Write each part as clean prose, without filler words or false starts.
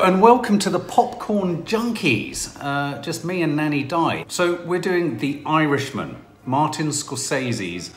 Hello and welcome to the Popcorn Junkies, just me and Nanny Di. So we're doing The Irishman, Martin Scorsese's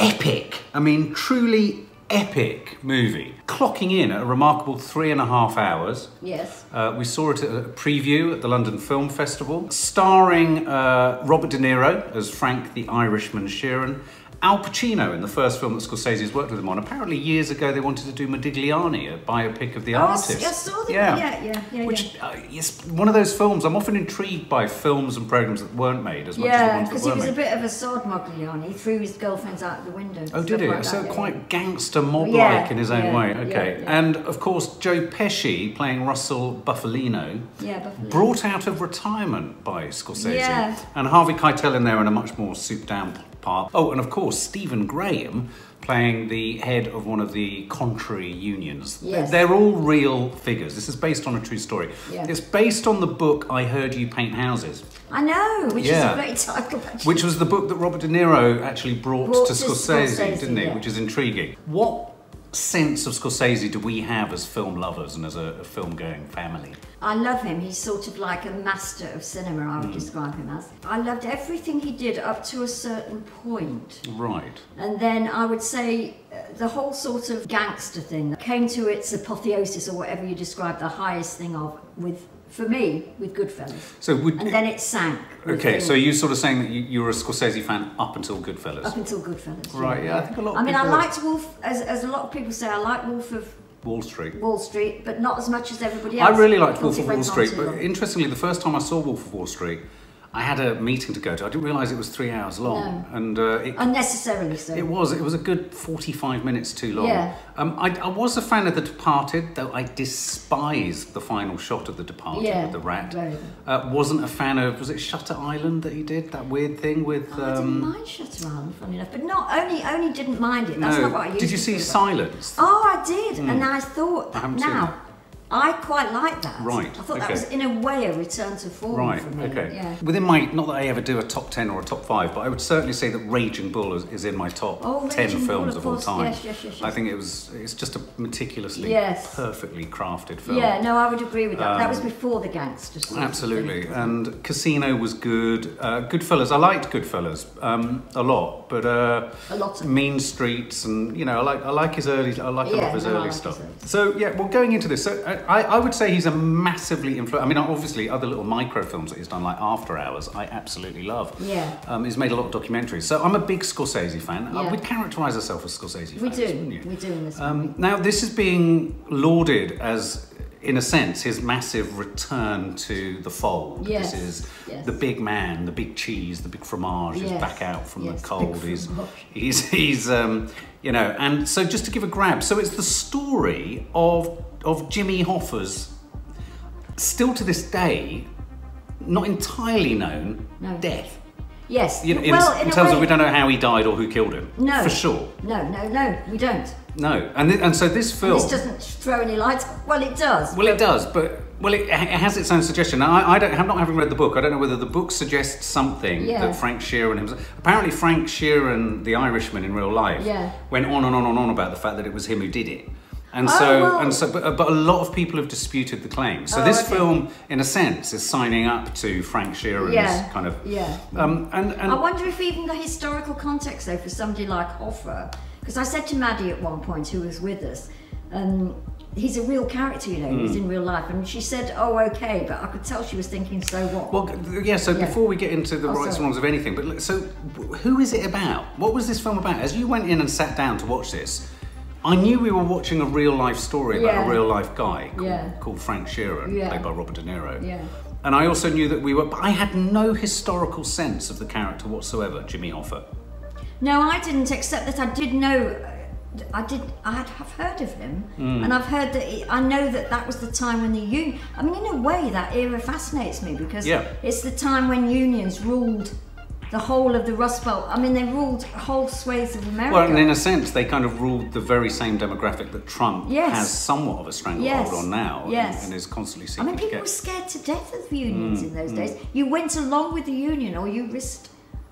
epic, I mean truly epic movie. Clocking in at a remarkable 3.5 hours. Yes. We saw it at a preview at the London Film Festival, starring Robert De Niro as Frank the Irishman Sheeran, Al Pacino in the first film that Scorsese's worked with him on. Apparently years ago they wanted to do Modigliani, a biopic of the artist. I saw that, yeah. Which is one of those films, I'm often intrigued by films and programmes that weren't made as much as the ones that were made. Yeah, because he was a bit of a sod, Modigliani, threw his girlfriends out the window. Oh, did he? Like so that, quite gangster mob-like in his own way. Okay, and of course Joe Pesci playing Russell Bufalino, brought out of retirement by Scorsese. Yeah. And Harvey Keitel in there in a much more souped-down part. Oh, and of course, Stephen Graham playing the head of one of the contrary unions. Yes. They're all real figures. This is based on a true story. Yeah. It's based on the book, I Heard You Paint Houses. I know, which is a great title. Actually. Which was the book that Robert De Niro actually brought to Scorsese, didn't he? Yeah. Which is intriguing. What sense of Scorsese do we have as film lovers and as a film-going family? I love him. He's sort of like a master of cinema, I would describe him as. I loved everything he did up to a certain point. Right. And then I would say the whole sort of gangster thing came to its apotheosis, or whatever you describe the highest thing of, with, for me, with Goodfellas. So then it sank. Okay, so you're sort of saying that you were a Scorsese fan up until Goodfellas. Up until Goodfellas. Right, yeah. I think a lot of people... I mean, I liked Wolf, as a lot of people say, I like Wolf of... Wall Street, but not as much as everybody else. I really liked Wolf of Wall Street, but interestingly, the first time I saw Wolf of Wall Street, I had a meeting to go to. I didn't realise it was 3 hours long. No. And unnecessarily so. It was a good 45 minutes too long. Yeah. I was a fan of The Departed, though I despised the final shot of The Departed with the rat. Wasn't a fan of, was it Shutter Island that he did? That weird thing with... I didn't mind Shutter Island, funny enough, but not only didn't mind it, that's not what I used to do. Did you see Silence? Oh, I did, and I thought that I quite like that. Right. I thought that was, in a way, a return to form for me. Within my, not that I ever do a top 10 or a top 5, but I would certainly say that Raging Bull is in my top 10 films of all time. Yes. I think it's just a meticulously, perfectly crafted film. Yeah, no, I would agree with that. That was before the gangsters. Absolutely. And Casino was good. Goodfellas, I liked Goodfellas a lot, but Mean Streets, and you know, I like his early, I like a lot of his early stuff. So yeah, well, going into this, so I would say he's a massively influential. I mean, obviously, other little micro films that he's done, like After Hours, I absolutely love. Yeah. He's made a lot of documentaries. So I'm a big Scorsese fan. Yeah. We'd characterise ourselves as Scorsese fans, wouldn't you? We do in this movie. Now, this is being lauded as, in a sense, his massive return to the fold. Yes. This is the big man, the big cheese, the big fromage is back out from the cold. He's you know, and so just to give a grab. So it's the story of Jimmy Hoffa's, still to this day, not entirely known death. Yes. You know, in terms of, we don't know how he died or who killed him. No. For sure. No, we don't. No, and so this film... And this doesn't throw any light. Well, it does. Well, it does, but... Well, it has its own suggestion. Now, I'm not having read the book, I don't know whether the book suggests something that Frank Sheeran himself... Apparently Frank Sheeran, the Irishman in real life, went on and on and on about the fact that it was him who did it. And but a lot of people have disputed the claim. So this film, in a sense, is signing up to Frank Sheeran's kind of... Yeah. And I wonder if even the historical context, though, for somebody like Hoffa... Because I said to Maddie at one point, who was with us, he's a real character, you know, he's in real life. And she said, oh, okay, but I could tell she was thinking, so what? Well, yeah, so before we get into the rights and wrongs of anything, but so who is it about? What was this film about? As you went in and sat down to watch this, I knew we were watching a real life story about a real life guy called Frank Sheeran, played by Robert De Niro. Yeah. And I also knew that we were, but I had no historical sense of the character whatsoever, Jimmy Hoffa. No, I didn't, except that I did know, I have heard of him, and I've heard that, I know that was the time when the union, I mean, in a way that era fascinates me, because it's the time when unions ruled the whole of the Rust Belt. I mean, they ruled whole swathes of America. Well, and in a sense, they kind of ruled the very same demographic that Trump has somewhat of a stranglehold on now, and is constantly seeking to get. I mean, people were scared to death of the unions in those days. You went along with the union, or you risked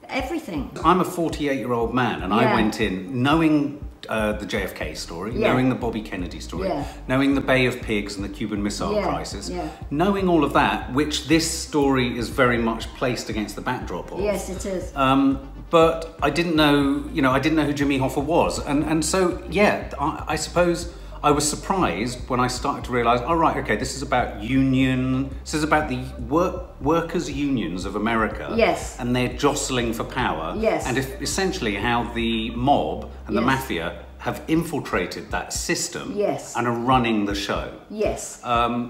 everything. I'm a 48-year-old man, and I went in knowing the JFK story, knowing the Bobby Kennedy story, knowing the Bay of Pigs and the Cuban Missile Crisis, knowing all of that, which this story is very much placed against the backdrop of. Yes, it is. But I didn't know, I didn't know who Jimmy Hoffa was. And so, yeah, I suppose I was surprised when I started to realise, oh, right, okay, this is about union, this is about the workers' unions of America. Yes. And they're jostling for power. Yes. And essentially how the mob and the mafia have infiltrated that system and are running the show. Yes.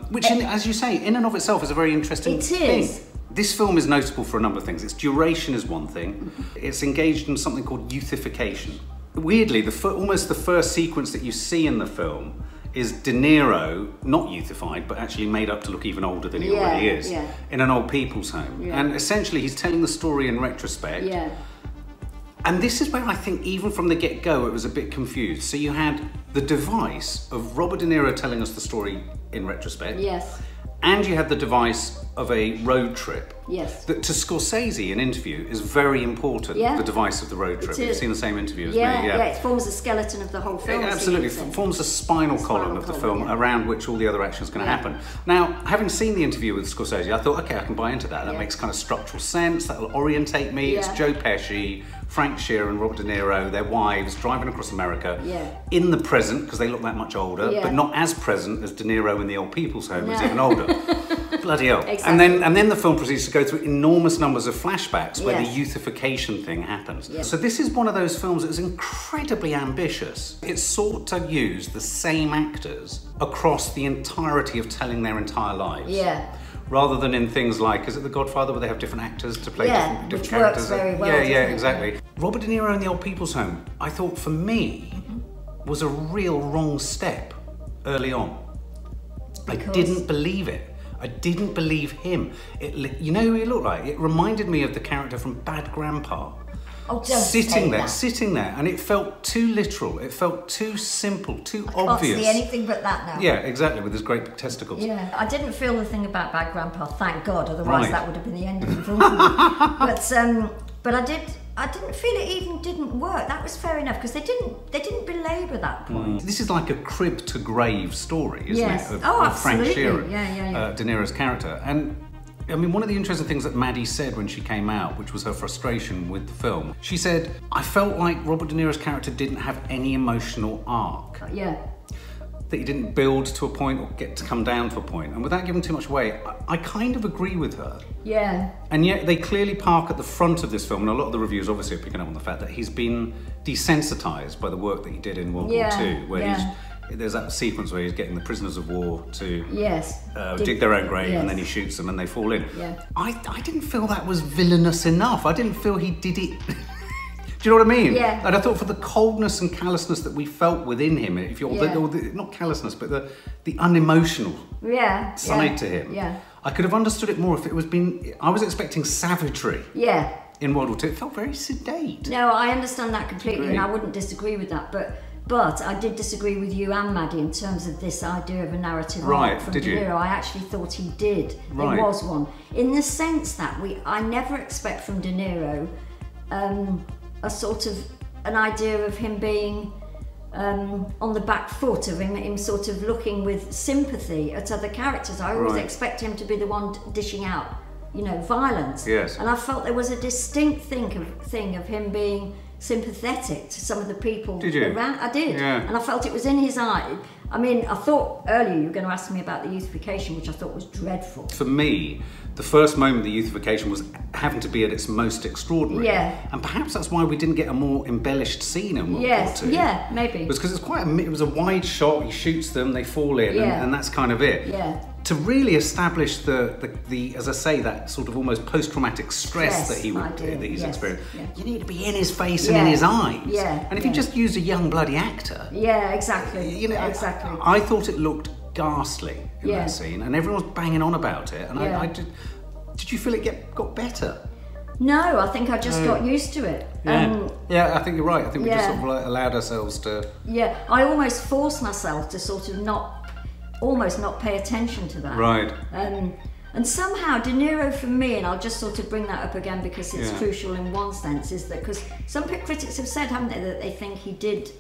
Which, as you say, in and of itself is a very interesting thing. It is. This film is notable for a number of things. Its duration is one thing. It's engaged in something called youthification. Weirdly, almost the first sequence that you see in the film is De Niro, not youthified, but actually made up to look even older than he already is, in an old people's home. Yeah. And essentially he's telling the story in retrospect. Yeah. And this is where I think even from the get-go it was a bit confused. So you had the device of Robert De Niro telling us the story in retrospect. Yes. And you had the device of a road trip. Yes. That to Scorsese, an interview is very important, the device of the road trip. You've seen the same interview as me. Yeah, it forms the skeleton of the whole film. It absolutely forms the spinal column of the film around which all the other action is going to happen. Now, having seen the interview with Scorsese, I thought, okay, I can buy into that. That makes kind of structural sense, that'll orientate me. It's Joe Pesci, Frank Sheeran, Robert De Niro, their wives driving across America in the present, because they look that much older, but not as present as De Niro in the old people's home, who's even older. Bloody hell. Exactly. And then the film proceeds to go through enormous numbers of flashbacks where the youthification thing happens. So this is one of those films that was incredibly ambitious. It sought to use the same actors across the entirety of telling their entire lives. Yeah. Rather than in things like, is it The Godfather, where they have different actors to play different characters? Works very well, exactly. Robert De Niro in the Old People's Home, I thought for me, was a real wrong step early on. Because I didn't believe it. I didn't believe him. You know who he looked like? It reminded me of the character from Bad Grandpa. Oh, don't sitting there, sitting there, and it felt too literal. It felt too simple, too obvious. I can't see anything but that now. Yeah, exactly, with his great big testicles. Yeah, I didn't feel the thing about Bad Grandpa, thank God, otherwise that would have been the end of the film. But I didn't feel it even didn't work. That was fair enough, because they didn't belabor that point. This is like a crib to grave story, isn't it? Of Frank Sheeran, De Niro's character. And I mean, one of the interesting things that Maddie said when she came out, which was her frustration with the film, she said, I felt like Robert De Niro's character didn't have any emotional arc. That he didn't build to a point or get to come down to a point. And without giving too much away, I kind of agree with her. Yeah. And yet they clearly park at the front of this film, and a lot of the reviews obviously are picking up on the fact that he's been desensitized by the work that he did in World War II, where there's that sequence where he's getting the prisoners of war to dig their own grave and then he shoots them and they fall in. Yeah. I didn't feel that was villainous enough. I didn't feel he did it. Do you know what I mean? Yeah. And I thought for the coldness and callousness that we felt within him, if you're not callousness, but the unemotional side to him. Yeah. I could have understood it more if it was I was expecting savagery. Yeah. In World War II, it felt very sedate. No, I understand that completely, and I wouldn't disagree with that, but I did disagree with you and Maddie in terms of this idea of a narrative arc from De Niro. I actually thought he did. There was one, in the sense that I never expect from De Niro a sort of an idea of him being on the back foot, of him sort of looking with sympathy at other characters. I always expect him to be the one dishing out, violence. Yes. And I felt there was a distinct thing of him being sympathetic to some of the people around. I did, and I felt it was in his eye. I mean, I thought earlier you were going to ask me about the youthification, which I thought was dreadful. For me, the first moment the youthification was having to be at its most extraordinary. Yeah. And perhaps that's why we didn't get a more embellished scene in World War II. Yeah, maybe. It was because it was a wide shot, he shoots them, they fall in, and that's kind of it. Yeah. To really establish the as I say, that sort of almost post-traumatic stress that he's experienced, you need to be in his face and in his eyes. Yeah. And if you just use a young bloody actor, exactly. Exactly. I thought it looked ghastly in that scene, and everyone's banging on about it. And I did. Did you feel it got better? No, I think I just got used to it. I think you're right. I think we just sort of allowed ourselves to. Yeah, I almost forced myself to sort of not pay attention to that. Right. And somehow De Niro, for me, and I'll just sort of bring that up again because it's crucial in one sense, is that because some critics have said, haven't they, that they think he did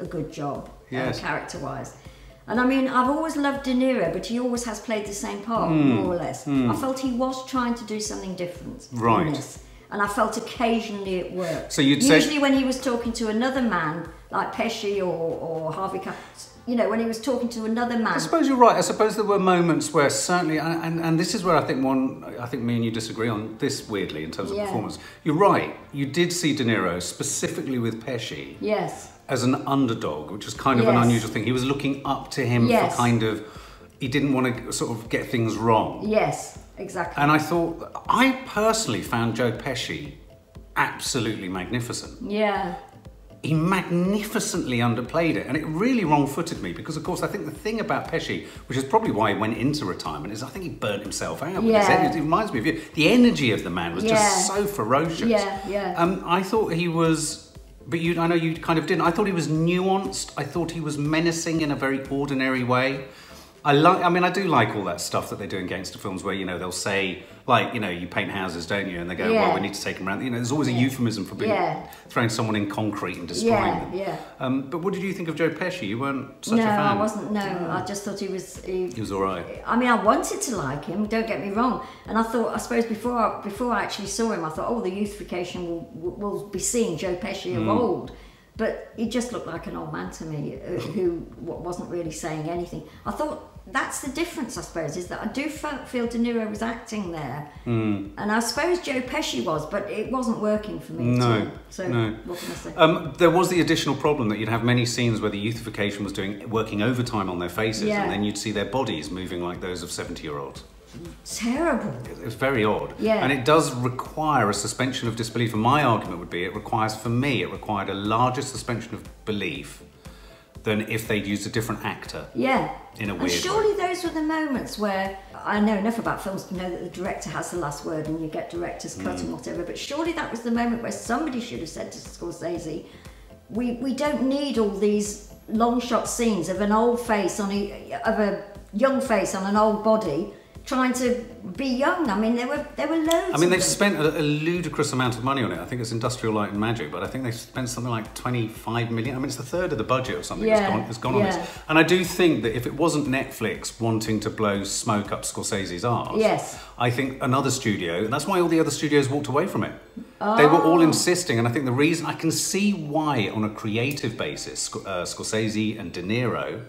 a good job character-wise. And I mean, I've always loved De Niro, but he always has played the same part, more or less. I felt he was trying to do something different. Right. And I felt occasionally it worked. So you'd usually when he was talking to another man, like Pesci or Harvey Keitel, you know, when he was talking to another man. I suppose you're right. I suppose there were moments where certainly, and this is where I think me and you disagree on this weirdly in terms of performance. You're right. You did see De Niro specifically with Pesci. Yes. As an underdog, which was kind of an unusual thing. He was looking up to him for kind of, he didn't want to sort of get things wrong. Yes, exactly. And I thought, I personally found Joe Pesci absolutely magnificent. Yeah. He magnificently underplayed it, and it really wrong-footed me because, of course, I think the thing about Pesci, which is probably why he went into retirement, is I think he burnt himself out with his energy. It reminds me of you. The energy of the man was just so ferocious. Yeah, yeah. I thought he was... But I know you kind of didn't. I thought he was nuanced. I thought he was menacing in a very ordinary way. I do like all that stuff that they do in gangster films where, you know, they'll say, like, you know, you paint houses, don't you? And they go, well, we need to take them around. You know, there's always a euphemism for being throwing someone in concrete and destroying them. But what did you think of Joe Pesci? You weren't such a fan. No, I wasn't. No, I just thought he was... He was all right. I mean, I wanted to like him, don't get me wrong. And I thought, I suppose before I actually saw him, I thought, oh, the youthification will be seeing Joe Pesci of old. But he just looked like an old man to me who wasn't really saying anything. I thought that's the difference, I suppose, is that I do feel De Niro was acting there. And I suppose Joe Pesci was, but it wasn't working for me at all. So what can I say? There was the additional problem that you'd have many scenes where the youthification was working overtime on their faces and then you'd see their bodies moving like those of 70-year-olds. Terrible. It's very odd. Yeah. And it does require a suspension of disbelief. And my argument would be it required a larger suspension of belief than if they'd used a different actor. Yeah. In a weird way. And surely those were the moments where I know enough about films to know that the director has the last word and you get director's cut and whatever, but surely that was the moment where somebody should have said to Scorsese, we don't need all these long shot scenes of an old face of a young face on an old body trying to be young. I mean, there were loads. I mean, they've spent a ludicrous amount of money on it. I think it's Industrial Light and Magic, but I think they've spent something like 25 million. I mean, it's a third of the budget or something that's gone on this. And I do think that if it wasn't Netflix wanting to blow smoke up Scorsese's arse, I think another studio, and that's why all the other studios walked away from it. Oh. They were all insisting, and I think the reason, I can see why on a creative basis, Scorsese and De Niro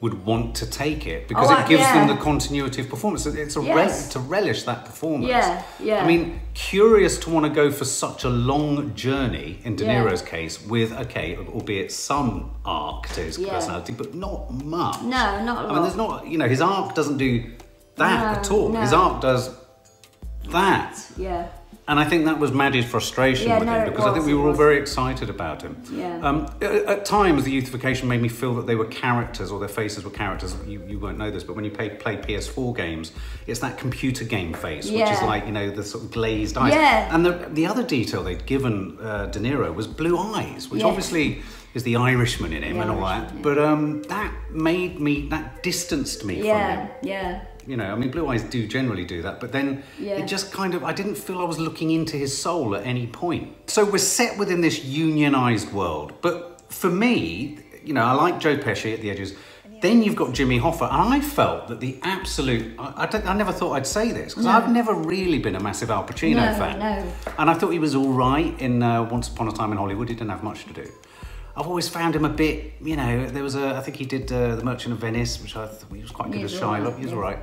would want to take it because it gives them the continuity of performance. It's a to relish that performance. Yeah, yeah. I mean, curious to want to go for such a long journey in De Niro's case with, okay, albeit some arc to his personality, but not much. No, not a lot. I mean, there's not, you know, his arc doesn't do that at all. No. His arc does that. Yeah. And I think that was Maddie's frustration with him because I think we were all very excited about him. Yeah. At times, the youthification made me feel that they were characters or their faces were characters. You won't know this, but when you play PS4 games, it's that computer game face, which is like, you know, the sort of glazed eyes. Yeah. And the other detail they'd given De Niro was blue eyes, which obviously is the Irishman in him and all that. But that distanced me from him. Yeah. You know, I mean, blue eyes do generally do that, but then it just kind of, I didn't feel I was looking into his soul at any point. So we're set within this unionised world. But for me, you know, I like Joe Pesci at the edges. Then you've got Jimmy Hoffa, and I felt that the absolute... I never thought I'd say this, because I've never really been a massive Al Pacino fan. No. And I thought he was all right in Once Upon a Time in Hollywood. He didn't have much to do. I've always found him a bit, you know, I think he did The Merchant of Venice, which I thought he was quite good as Shylock. He was all right.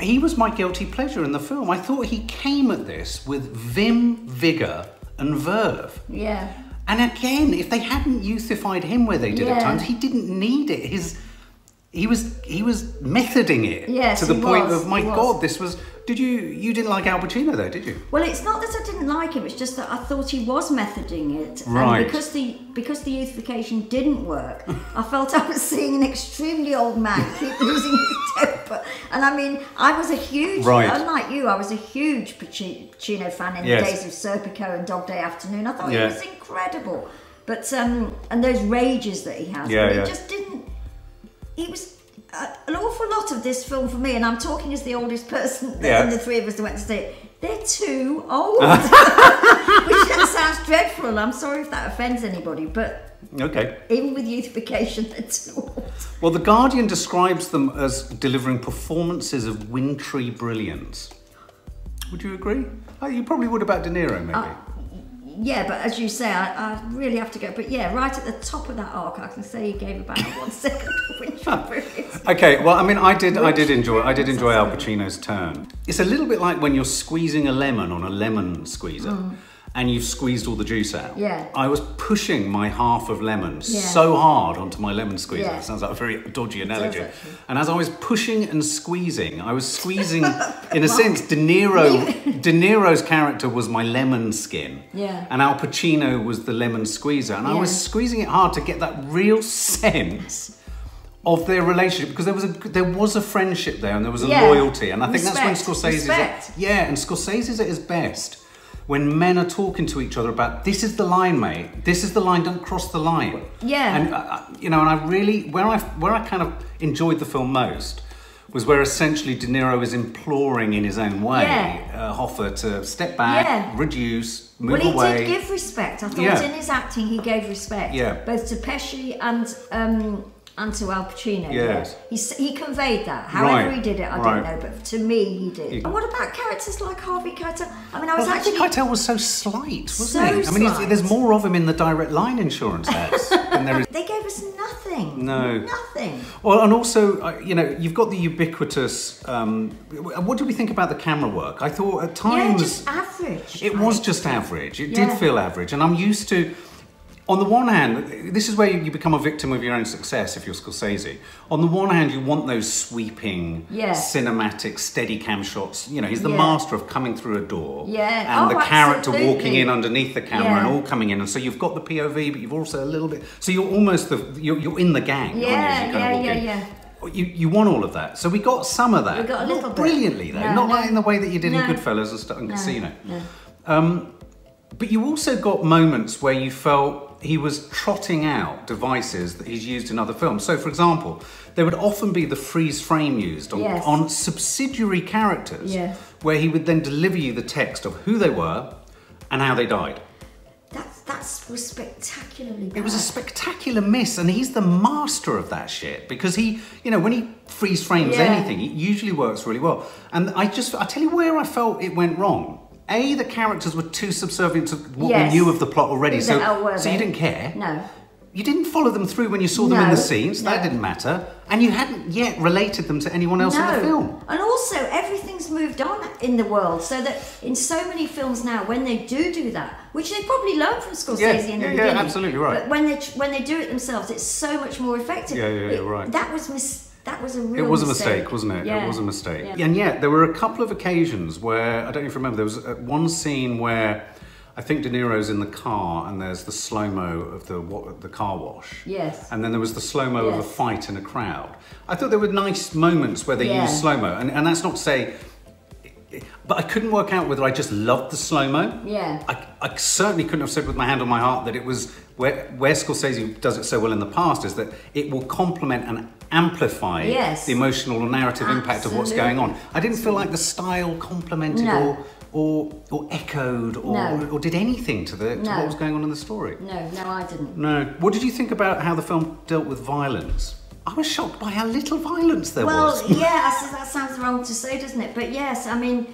He was my guilty pleasure in the film. I thought he came at this with vim, vigour and verve. Yeah. And again, if they hadn't youthified him where they did at times, he didn't need it. He was methoding it to the point of, my God, this was... You didn't like Al Pacino though, did you? Well, it's not that I didn't like him, it's just that I thought he was methoding it. Right. And because the youthification didn't work, I felt I was seeing an extremely old man keep losing his temper. And I mean, I was a huge, unlike you, I was a huge Pacino fan in the days of Serpico and Dog Day Afternoon. I thought he was incredible. But, and those rages that he has, he just didn't, he was... an awful lot of this film for me, and I'm talking as the oldest person in the three of us that went to see it, they're too old. Which sounds dreadful, and I'm sorry if that offends anybody, but even with youthification, they're too old. Well, The Guardian describes them as delivering performances of wintry brilliance. Would you agree? Oh, you probably would about De Niro, maybe. Yeah, but as you say, I really have to go. But yeah, right at the top of that arc, I can say he gave about 1 second of wintry brilliance. Okay, well, I mean, I did enjoy Al Pacino's turn. It's a little bit like when you're squeezing a lemon on a lemon squeezer. Mm. And you've squeezed all the juice out. Yeah. I was pushing my half of lemon so hard onto my lemon squeezer. Yeah. It sounds like a very dodgy analogy. And as I was pushing and squeezing, I was squeezing, in a sense, De Niro's character was my lemon skin. Yeah. And Al Pacino was the lemon squeezer. And I was squeezing it hard to get that real sense of their relationship, because there was a friendship there, and there was a loyalty. And I think that's when Scorsese's at, and Scorsese's at his best. When men are talking to each other about, this is the line, mate. This is the line. Don't cross the line. Yeah. And you know, and I really where I kind of enjoyed the film most was where essentially De Niro is imploring in his own way Hoffa to step back, reduce, move away. Well, he did give respect. I thought in his acting he gave respect. Yeah. Both to Pesci and to Al Pacino. Yes. He conveyed that. However he did it, I don't know, but to me he did. And what about characters like Harvey Keitel? I mean, Harvey Keitel was so slight, wasn't he? I mean, there's more of him in the Direct Line insurance ads than there is. They gave us nothing. No. Nothing. Well, and also, you know, you've got the ubiquitous... what do we think about the camera work? I thought at times... Yeah, just average. It was just average. It did feel average. And I'm used to... On the one hand, this is where you become a victim of your own success if you're Scorsese. On the one hand, you want those sweeping, cinematic, steady cam shots. You know, he's the master of coming through a door and the character walking in underneath the camera and all coming in. And so you've got the POV, but you've also a little bit... So you're almost you're in the gang. You want all of that. So we got some of that. We got a little bit. Brilliantly, though. No, not in the way that you did in Goodfellas and stuff in Casino. No. But you also got moments where you felt... He was trotting out devices that he's used in other films. So, for example, there would often be the freeze frame used on subsidiary characters where he would then deliver you the text of who they were and how they died. That was spectacularly bad. It was a spectacular miss, and he's the master of that shit, because he, you know, when he freeze frames anything, it usually works really well. And I tell you where I felt it went wrong. A, the characters were too subservient to what we knew of the plot already, so you didn't care. No. You didn't follow them through when you saw them in the scenes, that didn't matter. And you hadn't yet related them to anyone else in the film. And also, everything's moved on in the world, so that in so many films now, when they do that, which they probably learned from Scorsese in the beginning. Yeah, absolutely right. But when they do it themselves, it's so much more effective. That was a real mistake. It was a mistake, wasn't it? Yeah. It was a mistake. Yeah. And yet, there were a couple of occasions where, I don't know if you remember, there was one scene where I think De Niro's in the car and there's the slow-mo of the car wash. Yes. And then there was the slow-mo of a fight in a crowd. I thought there were nice moments where they used slow-mo. And that's not to say... But I couldn't work out whether I just loved the slow-mo. Yeah. I certainly couldn't have said with my hand on my heart that it was... Where Scorsese does it so well in the past is that it will complement and amplify the emotional or narrative impact of what's going on. I didn't feel like the style complemented or echoed or did anything to what was going on in the story. No, I didn't. No. What did you think about how the film dealt with violence? I was shocked by how little violence there was. Well, that sounds wrong to say, doesn't it? But yes, I mean,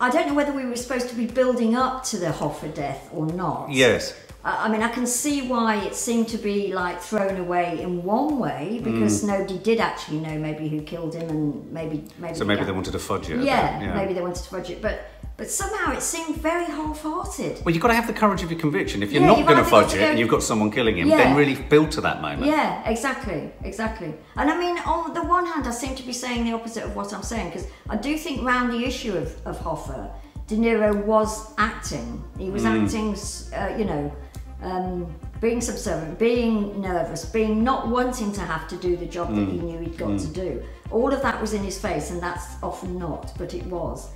I don't know whether we were supposed to be building up to the Hoffa death or not. Yes. I mean, I can see why it seemed to be like thrown away in one way, because nobody did actually know maybe who killed him, and maybe they wanted to fudge it. Yeah, maybe they wanted to fudge it, but somehow it seemed very half-hearted. Well, you've got to have the courage of your conviction. If you're not going to fudge it and you've got someone killing him, then really build to that moment. Yeah, exactly. And I mean, on the one hand, I seem to be saying the opposite of what I'm saying, because I do think round the issue of Hoffa, De Niro was acting. He was acting, you know. Being subservient, being nervous, being not wanting to have to do the job that he knew he'd got to do. All of that was in his face, and that's often not, but it was.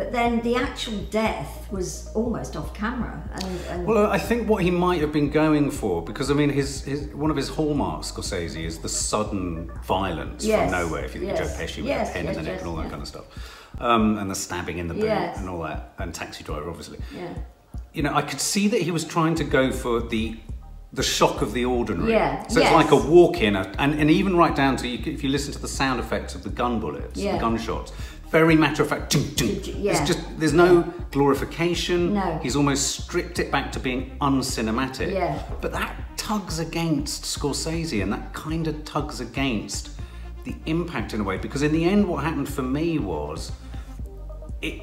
But then the actual death was almost off camera. And well, I think what he might have been going for, because I mean, his one of his hallmarks, Scorsese, is the sudden violence from nowhere. If you think of Joe Pesci with a pen in the neck and all that kind of stuff, and the stabbing in the boot and all that, and Taxi Driver, obviously. Yeah. You know, I could see that he was trying to go for the shock of the ordinary. Yeah. So it's like a walk-in, and even right down to if you listen to the sound effects of the gun bullets, the gunshots. Very matter of fact, it's just, there's no glorification. No. He's almost stripped it back to being uncinematic. Yeah. But that tugs against Scorsese, and that kind of tugs against the impact in a way, because in the end what happened for me was it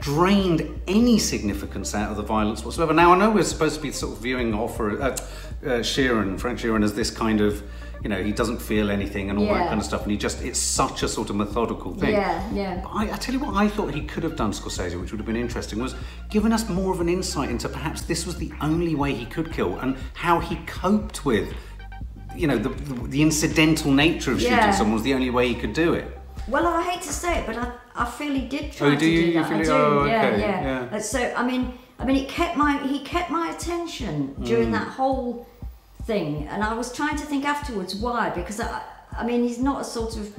drained any significance out of the violence whatsoever. Now I know we're supposed to be sort of viewing Frank Sheeran as this kind of, you know, he doesn't feel anything and all that kind of stuff, and he just, it's such a sort of methodical thing. Yeah, yeah. But I tell you what I thought he could have done, Scorsese, which would have been interesting, was given us more of an insight into perhaps this was the only way he could kill and how he coped with, you know, the incidental nature of shooting someone was the only way he could do it. Well, I hate to say it, but I feel he did try to do that. I do. Oh, okay. Yeah. So I mean, he kept my attention during that whole thing, and I was trying to think afterwards why, because I mean, he's not a sort of,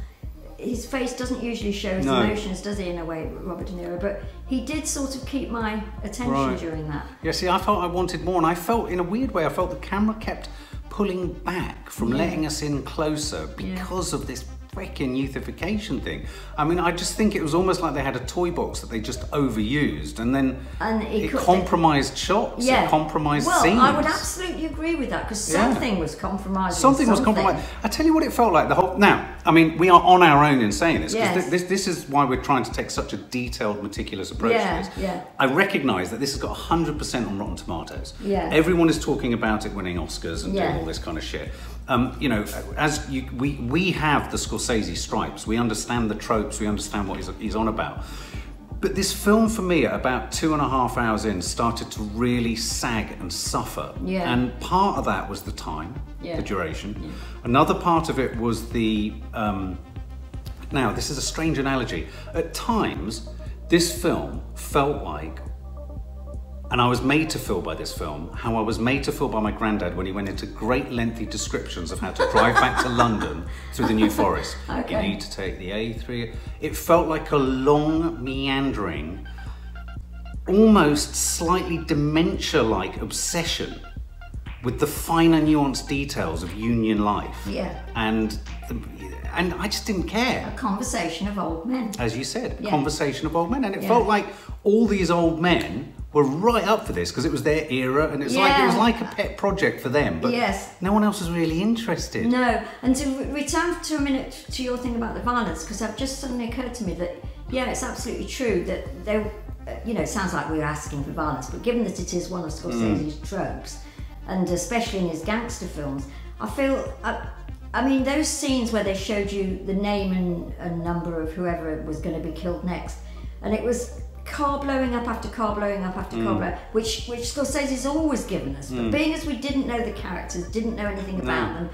his face doesn't usually show his emotions, does he? In a way, Robert De Niro, but he did sort of keep my attention during that. Yeah. See, I felt I wanted more, and I felt, in a weird way, I felt the camera kept pulling back from letting us in closer because of this freaking youthification thing. I mean, I just think it was almost like they had a toy box that they just overused, and then it compromised shots, it compromised scenes. Well, I would absolutely agree with that, because something was compromised. Something was compromised. I tell you what it felt like, the whole... Now, I mean, we are on our own in saying this, because this is why we're trying to take such a detailed, meticulous approach to this. Yeah. I recognise that this has got 100% on Rotten Tomatoes. Yeah. Everyone is talking about it winning Oscars and doing all this kind of shit. You know, as we have the Scorsese stripes, we understand the tropes, we understand what he's on about. But this film for me, at about 2.5 hours in, started to really sag and suffer. Yeah. And part of that was the time, the duration. Yeah. Another part of it was the, now this is a strange analogy. At times, this film felt like, and I was made to feel by this film, how I was made to feel by my granddad when he went into great lengthy descriptions of how to drive back to London through the New Forest. Okay. You need to take the A3. It felt like a long, meandering, almost slightly dementia-like obsession with the finer nuanced details of union life. Yeah. And I just didn't care. A conversation of old men. As you said, a conversation of old men. And it felt like all these old men were right up for this because it was their era, and it's like, it was like a pet project for them, but no one else was really interested. No. And to return to a minute to your thing about the violence, because I've just suddenly occurred to me that, yeah, it's absolutely true that they, you know, it sounds like we were asking for violence, but given that it is one of Scorsese's tropes, and especially in his gangster films, I feel, I mean, those scenes where they showed you the name and number of whoever was going to be killed next, and it was car blowing up after car blowing up after car blowing, which Scorsese's always given us. But being as we didn't know the characters, didn't know anything about them,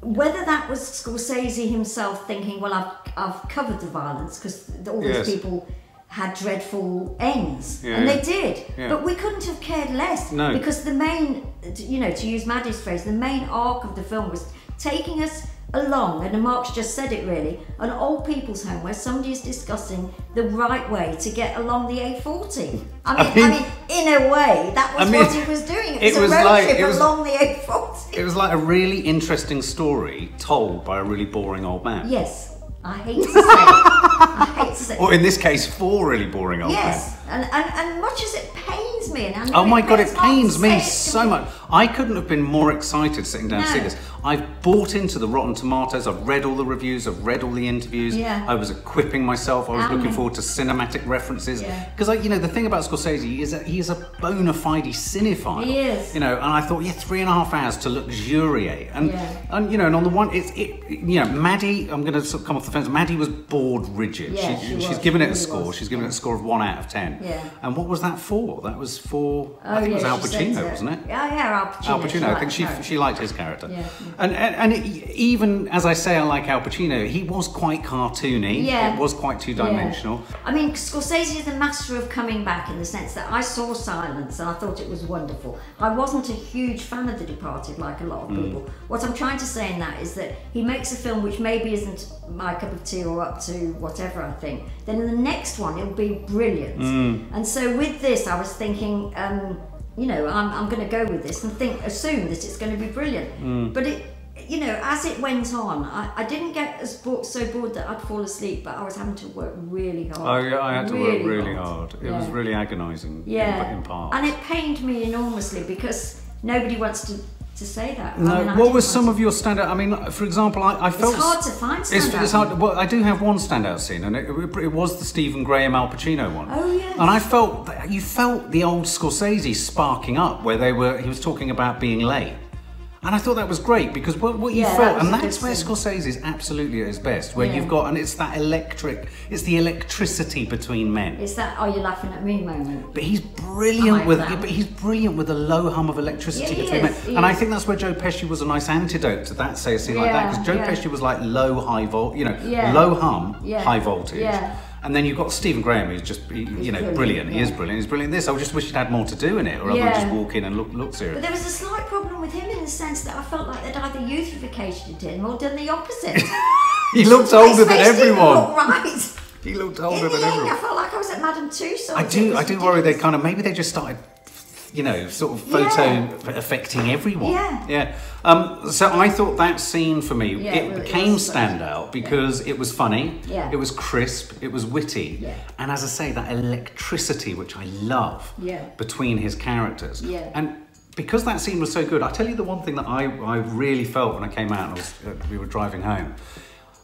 whether that was Scorsese himself thinking, well, I've covered the violence because all these people had dreadful ends, and they did, but we couldn't have cared less because the main, you know, to use Maddie's phrase, the main arc of the film was taking us along, and Mark's just said it really, an old people's home where somebody is discussing the right way to get along the A40. I mean, in a way, that was what he was doing. It was a road trip along the A40. It was like a really interesting story told by a really boring old man. Yes, I hate to say it. I hate to say it. Or in this case, four really boring old men. Yes, and much as it pains me, and oh my God, it pains me so much. I couldn't have been more excited sitting down to see this. I've bought into the Rotten Tomatoes, I've read all the reviews, I've read all the interviews, I was equipping myself, I was looking forward to cinematic references. Because, you know, the thing about Scorsese is that he is a bona fide cinephile. He is. You know, and I thought, 3.5 hours to luxuriate. And, you know, and on the one, you know, Maddie, I'm going to sort of come off the fence, Maddie was bored rigid. Yeah, she's given it a score. She's given it a score of 1 out of 10. Yeah. And what was that for? That was for I think it was Al Pacino, wasn't it? Oh yeah, Al Pacino. Al Pacino. I think she liked his character. Yeah. And it, even as I say, I like Al Pacino. He was quite cartoony. Yeah. It was quite two-dimensional. Yeah. I mean, Scorsese is the master of coming back, in the sense that I saw Silence and I thought it was wonderful. I wasn't a huge fan of The Departed, like a lot of people. What I'm trying to say in that is that he makes a film which maybe isn't my cup of tea or up to whatever I think. Then in the next one, it'll be brilliant. And so with this, I was thinking, you know, I'm going to go with this and assume that it's going to be brilliant. But it, you know, as it went on, I didn't get so bored that I'd fall asleep, but I was having to work really hard. I had to work really hard. It was really agonising in part. And it pained me enormously, because nobody wants to say that. No, I mean, what was some of your standout? I mean, for example, I felt it's hard to find standout. It's hard. Well, I do have one standout scene, and it was the Stephen Graham Al Pacino one. Oh yeah. And I felt that you felt the old Scorsese sparking up, where he was talking about being late. And I thought that was great, because what you felt, and that's where Scorsese is absolutely at his best, where you've got, and it's that it's the electricity between men. It's that, "Are you laughing at me?" moment. But he's brilliant with a low hum of electricity between men. And I think that's where Joe Pesci was a nice antidote to that, say a scene like that, because Joe Pesci was like low, high volt, you know, low hum, high voltage. Yeah. And then you've got Stephen Graham, who's just, you know, brilliant. He is brilliant. He's brilliant in this. I just wish he'd had more to do in it, or I would just walk in and look serious. But there was a slight problem with him, in the sense that I felt like they'd either youthificated him or done the opposite. He looked older than everyone. Right. He looked older than everyone. I felt like I was at Madame Tussauds. I do worry they kind of, maybe they just started, you know, sort of photo affecting everyone. Yeah. Yeah. So I thought that scene, for me, it became standout because it was funny, it was crisp, it was witty, and as I say, that electricity, which I love, between his characters. Yeah. And because that scene was so good, I tell you the one thing that I really felt when I came out, and we were driving home,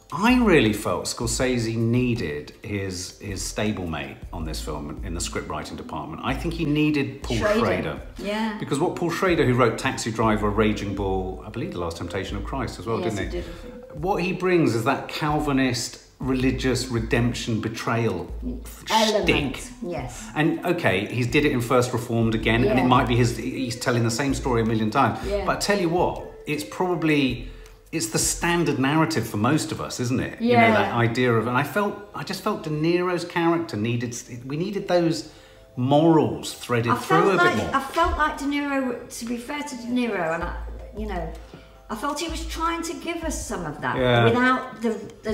I really felt Scorsese needed his stablemate on this film in the script writing department. I think he needed Paul Schrader. Yeah. Because what Paul Schrader, who wrote Taxi Driver, Raging Bull, I believe The Last Temptation of Christ as well, didn't he? What he brings is that Calvinist, religious redemption, betrayal shtick. Yes. And okay, he's did it in First Reformed again, and it might be he's telling the same story a million times. Yeah. But I tell you what, it's probably... it's the standard narrative for most of us, isn't it? Yeah. You know, that idea of, and I just felt De Niro's character needed those morals threaded through a bit more. I felt like De Niro, to be fair to De Niro, and I felt he was trying to give us some of that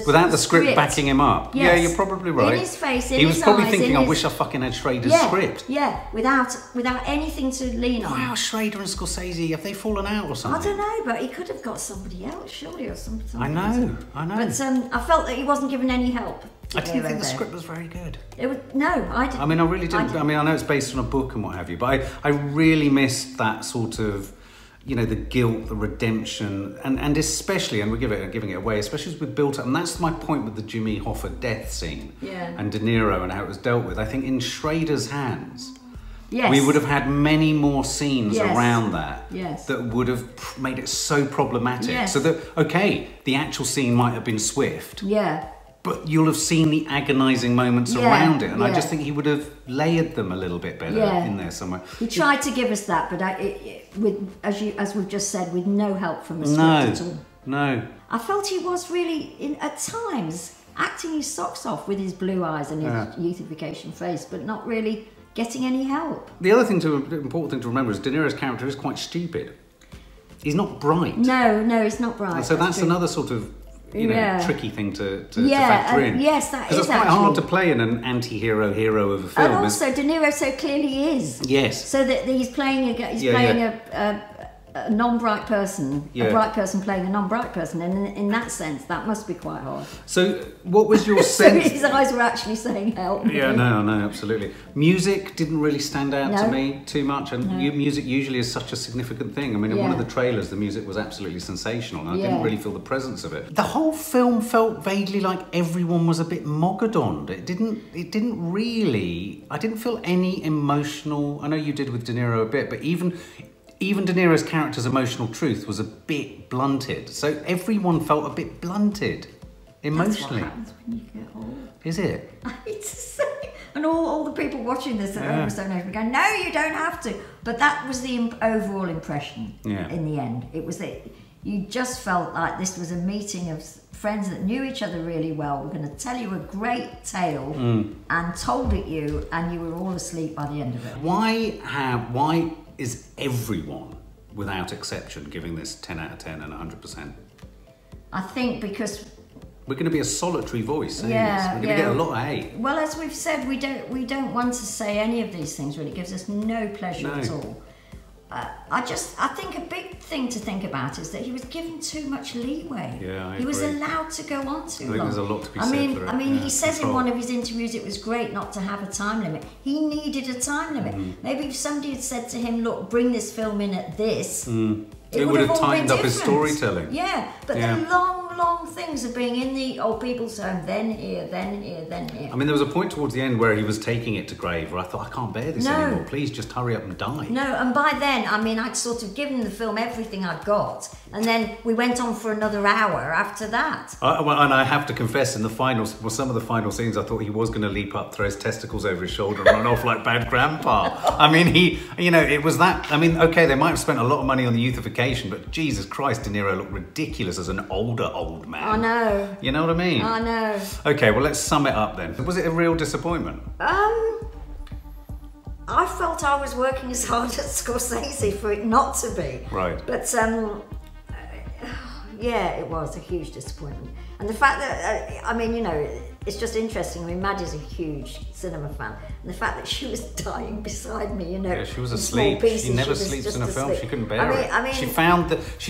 without the script backing him up. Yes. Yeah, you're probably right. In his face, in his eyes. He was probably thinking, "I wish I fucking had Schrader's script." Yeah, without anything to lean on. Wow, Schrader and Scorsese, have they fallen out or something? I don't know, but he could have got somebody else, surely, or something. I know. But I felt that he wasn't given any help. I didn't think the script was very good. I didn't. I mean, I really didn't. I mean, I know it's based on a book and what have you, but I really missed that sort of, you know, the guilt, the redemption, and especially, and we're giving it away, especially as we built up, and that's my point with the Jimmy Hoffa death scene and De Niro and how it was dealt with. I think in Schrader's hands, we would have had many more scenes around that that would have made it so problematic. Yes. So that, okay, the actual scene might have been swift, but you'll have seen the agonising moments around it, and I just think he would have layered them a little bit better in there somewhere. He tried to give us that, but as we've just said, with no help from the script at all. No. I felt he was really, at times, acting his socks off with his blue eyes and his youthification face, but not really getting any help. The other important thing to remember is De Niro's character is quite stupid. He's not bright. No, he's not bright. And so that's another sort of, you know, tricky thing to factor in. Yes, that is, it's quite hard to play in an anti-hero, hero of a film. And also, De Niro so clearly is. Yes. So that he's playing a non-bright person, a bright person playing a non-bright person, and in that sense, that must be quite hard. So, what was your sense? His eyes were actually saying help. Yeah, no, absolutely. Music didn't really stand out to me too much, and music usually is such a significant thing. I mean, in one of the trailers, the music was absolutely sensational, and I didn't really feel the presence of it. The whole film felt vaguely like everyone was a bit moggadoned. It didn't really. I didn't feel any emotional. I know you did with De Niro a bit, but even De Niro's character's emotional truth was a bit blunted, so everyone felt a bit blunted. Emotionally. That's what happens when you get old. Is it? And all the people watching this at the Stonehenge go, no, you don't have to. But that was the overall impression in the end. It was that you just felt like this was a meeting of friends that knew each other really well. We're going to tell you a great tale and told it you, and you were all asleep by the end of it. Why is everyone, without exception, giving this 10 out of 10 and 100%? I think because... we're going to be a solitary voice saying this. We're going to get a lot of hate. Well, as we've said, we don't want to say any of these things really. It gives us no pleasure at all. I think a big thing to think about is that he was given too much leeway. Yeah, I agree. Was allowed to go on too long. I think there's a lot to be said for it. I mean, he says in one of his interviews it was great not to have a time limit. He needed a time limit. Maybe if somebody had said to him, look, bring this film in at this, it would have tightened up his storytelling. Yeah, but the long things of being in the old people's home, then here, then here, then here. I mean, there was a point towards the end where he was taking it to grave where I thought, I can't bear this anymore, please just hurry up and die. No, and by then, I mean, I'd sort of given the film everything I'd got, and then we went on for another hour after that. Well, and I have to confess, in the finals, some of the final scenes, I thought he was going to leap up, throw his testicles over his shoulder and run off like Bad Grandpa. I mean, you know, it was that, I mean, okay, they might have spent a lot of money on the youthification, but Jesus Christ, De Niro looked ridiculous as an older man. I know. You know what I mean? I know. Okay, well, let's sum it up then. Was it a real disappointment? I felt I was working as hard as Scorsese for it not to be. Right. But, yeah, it was a huge disappointment. And the fact that, I mean, you know, it's just interesting. I mean, Maddie's a huge cinema fan. And the fact that she was dying beside me, you know. Yeah, she was asleep. Pieces, she never sleeps in a film. She couldn't bear it. I mean, she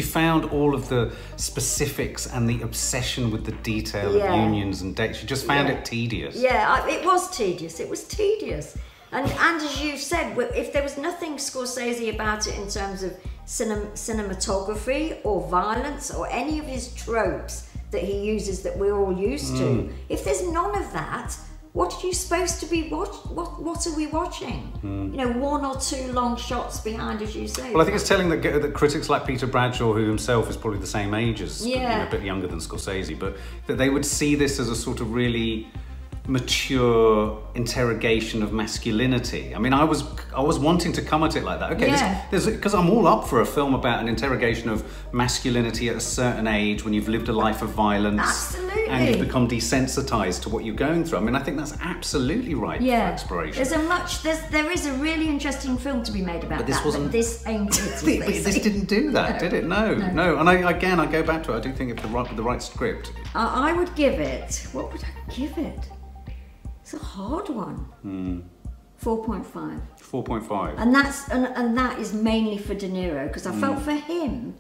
found all of the specifics and the obsession with the detail of unions and dates. She just found it tedious. Yeah, it was tedious. It was tedious. And as you've said, if there was nothing Scorsese about it in terms of cinematography or violence or any of his tropes that he uses that we're all used to, if there's none of that, what are you supposed to be watching? What are we watching? You know, one or two long shots behind, as you say. Well, I think it's telling that critics like Peter Bradshaw, who himself is probably the same age as, you know, a bit younger than Scorsese, but that they would see this as a sort of really mature interrogation of masculinity. I mean, I was wanting to come at it like that. Okay, because I'm all up for a film about an interrogation of masculinity at a certain age when you've lived a life of violence. Absolutely. And you've become desensitized to what you're going through. I mean, I think that's absolutely right for exploration. There is a really interesting film to be made about that. But this ain't it. This didn't do that, did it? No. And I go back to it. I do think it's the right script. I would give it. What would I give it? It's a hard one. 4.5. 4.5. And that's that is mainly for De Niro, because I felt for him,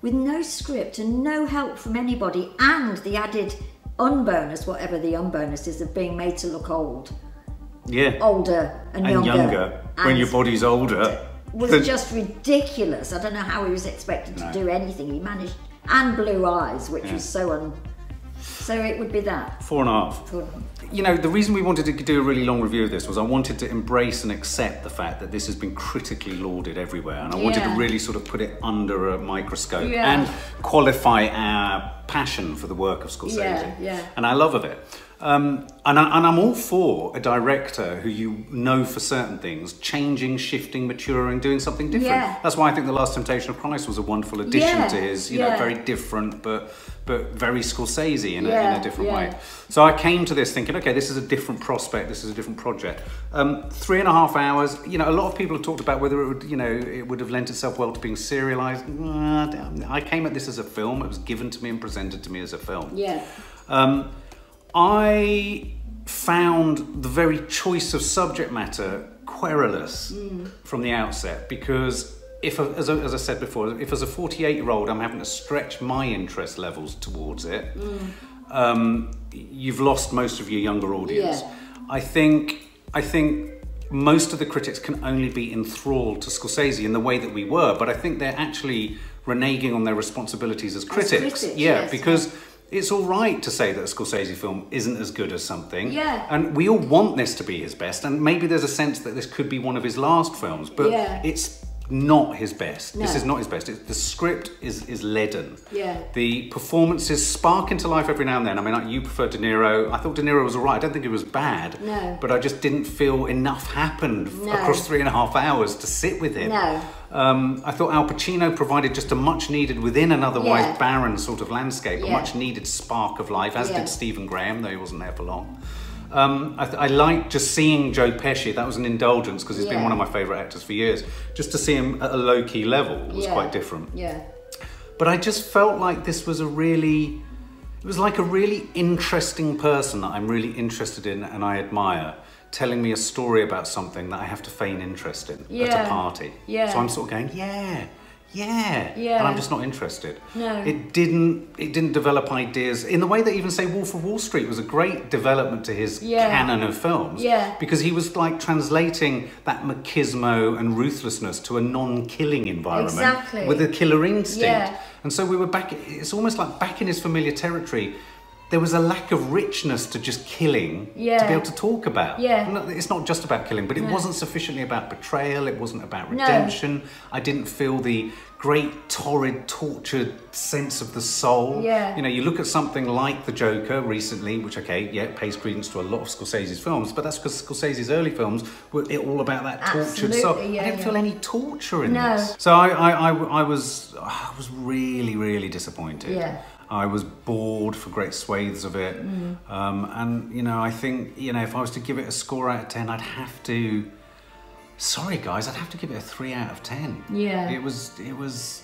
with no script and no help from anybody, and the added unbonus, whatever the unbonus is, of being made to look old. Yeah. Older and younger. When your body's older. Was just ridiculous. I don't know how he was expected to do anything. He managed, and blue eyes, which was so So it would be that. 4.5. 4.5. You know, the reason we wanted to do a really long review of this was I wanted to embrace and accept the fact that this has been critically lauded everywhere, and I wanted to really sort of put it under a microscope and qualify our passion for the work of Scorsese and our love of it. And I'm all for a director who you know for certain things, changing, shifting, maturing, doing something different. Yeah. That's why I think The Last Temptation of Christ was a wonderful addition to his, you know, very different, but very Scorsese in a different way. So I came to this thinking, okay, this is a different prospect, this is a different project. 3.5 hours, you know, a lot of people have talked about whether it would, you know, it would have lent itself well to being serialized. I came at this as a film. It was given to me and presented to me as a film. Yeah. I found the very choice of subject matter querulous from the outset, because as I said before, if as a 48-year-old I'm having to stretch my interest levels towards it, you've lost most of your younger audience. Yeah. I think most of the critics can only be enthralled to Scorsese in the way that we were, but I think they're actually reneging on their responsibilities as critics. Because it's all right to say that a Scorsese film isn't as good as something. Yeah. And we all want this to be his best, and maybe there's a sense that this could be one of his last films, but it's not his best. No. This is not his best. The script is leaden. Yeah. The performances spark into life every now and then. I mean, like, you prefer De Niro. I thought De Niro was all right. I don't think it was bad. No. But I just didn't feel enough happened across 3.5 hours to sit with him. No. I thought Al Pacino provided just a much needed, within an otherwise barren sort of landscape, a much needed spark of life, as did Stephen Graham, though he wasn't there for long. I liked just seeing Joe Pesci. That was an indulgence because he's been one of my favourite actors for years. Just to see him at a low-key level was quite different. Yeah. But I just felt like this was a really... It was like a really interesting person that I'm really interested in and I admire telling me a story about something that I have to feign interest in at a party. Yeah. So I'm sort of going, yeah, and I'm just not interested. No. It didn't develop ideas in the way that even, say, Wolf of Wall Street was a great development to his canon of films. Yeah. Because he was like translating that machismo and ruthlessness to a non-killing environment with a killer instinct. Yeah. And so we were back, it's almost like back in his familiar territory. There was a lack of richness to just killing to be able to talk about. Yeah. It's not just about killing, but it wasn't sufficiently about betrayal. It wasn't about redemption. No. I didn't feel the great, torrid, tortured sense of the soul. Yeah. You know, you look at something like The Joker recently, which, okay, pays credence to a lot of Scorsese's films, but that's because Scorsese's early films were all about that tortured soul. Yeah, I didn't feel any torture in this. So I was really, really disappointed. Yeah. I was bored for great swathes of it. Mm. And, you know, I think, you know, if I was to give it a score out of 10, I'd have to, sorry guys, I'd have to give it a 3 out of 10. Yeah. It was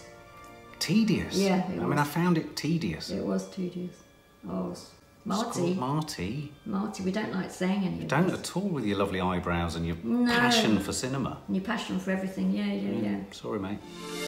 tedious. Yeah, I mean, I found it tedious. It was tedious. Oh, Marty. Marty. Marty, we don't like saying anything. You don't at all with your lovely eyebrows and your passion for cinema. And your passion for everything, yeah. Sorry, mate.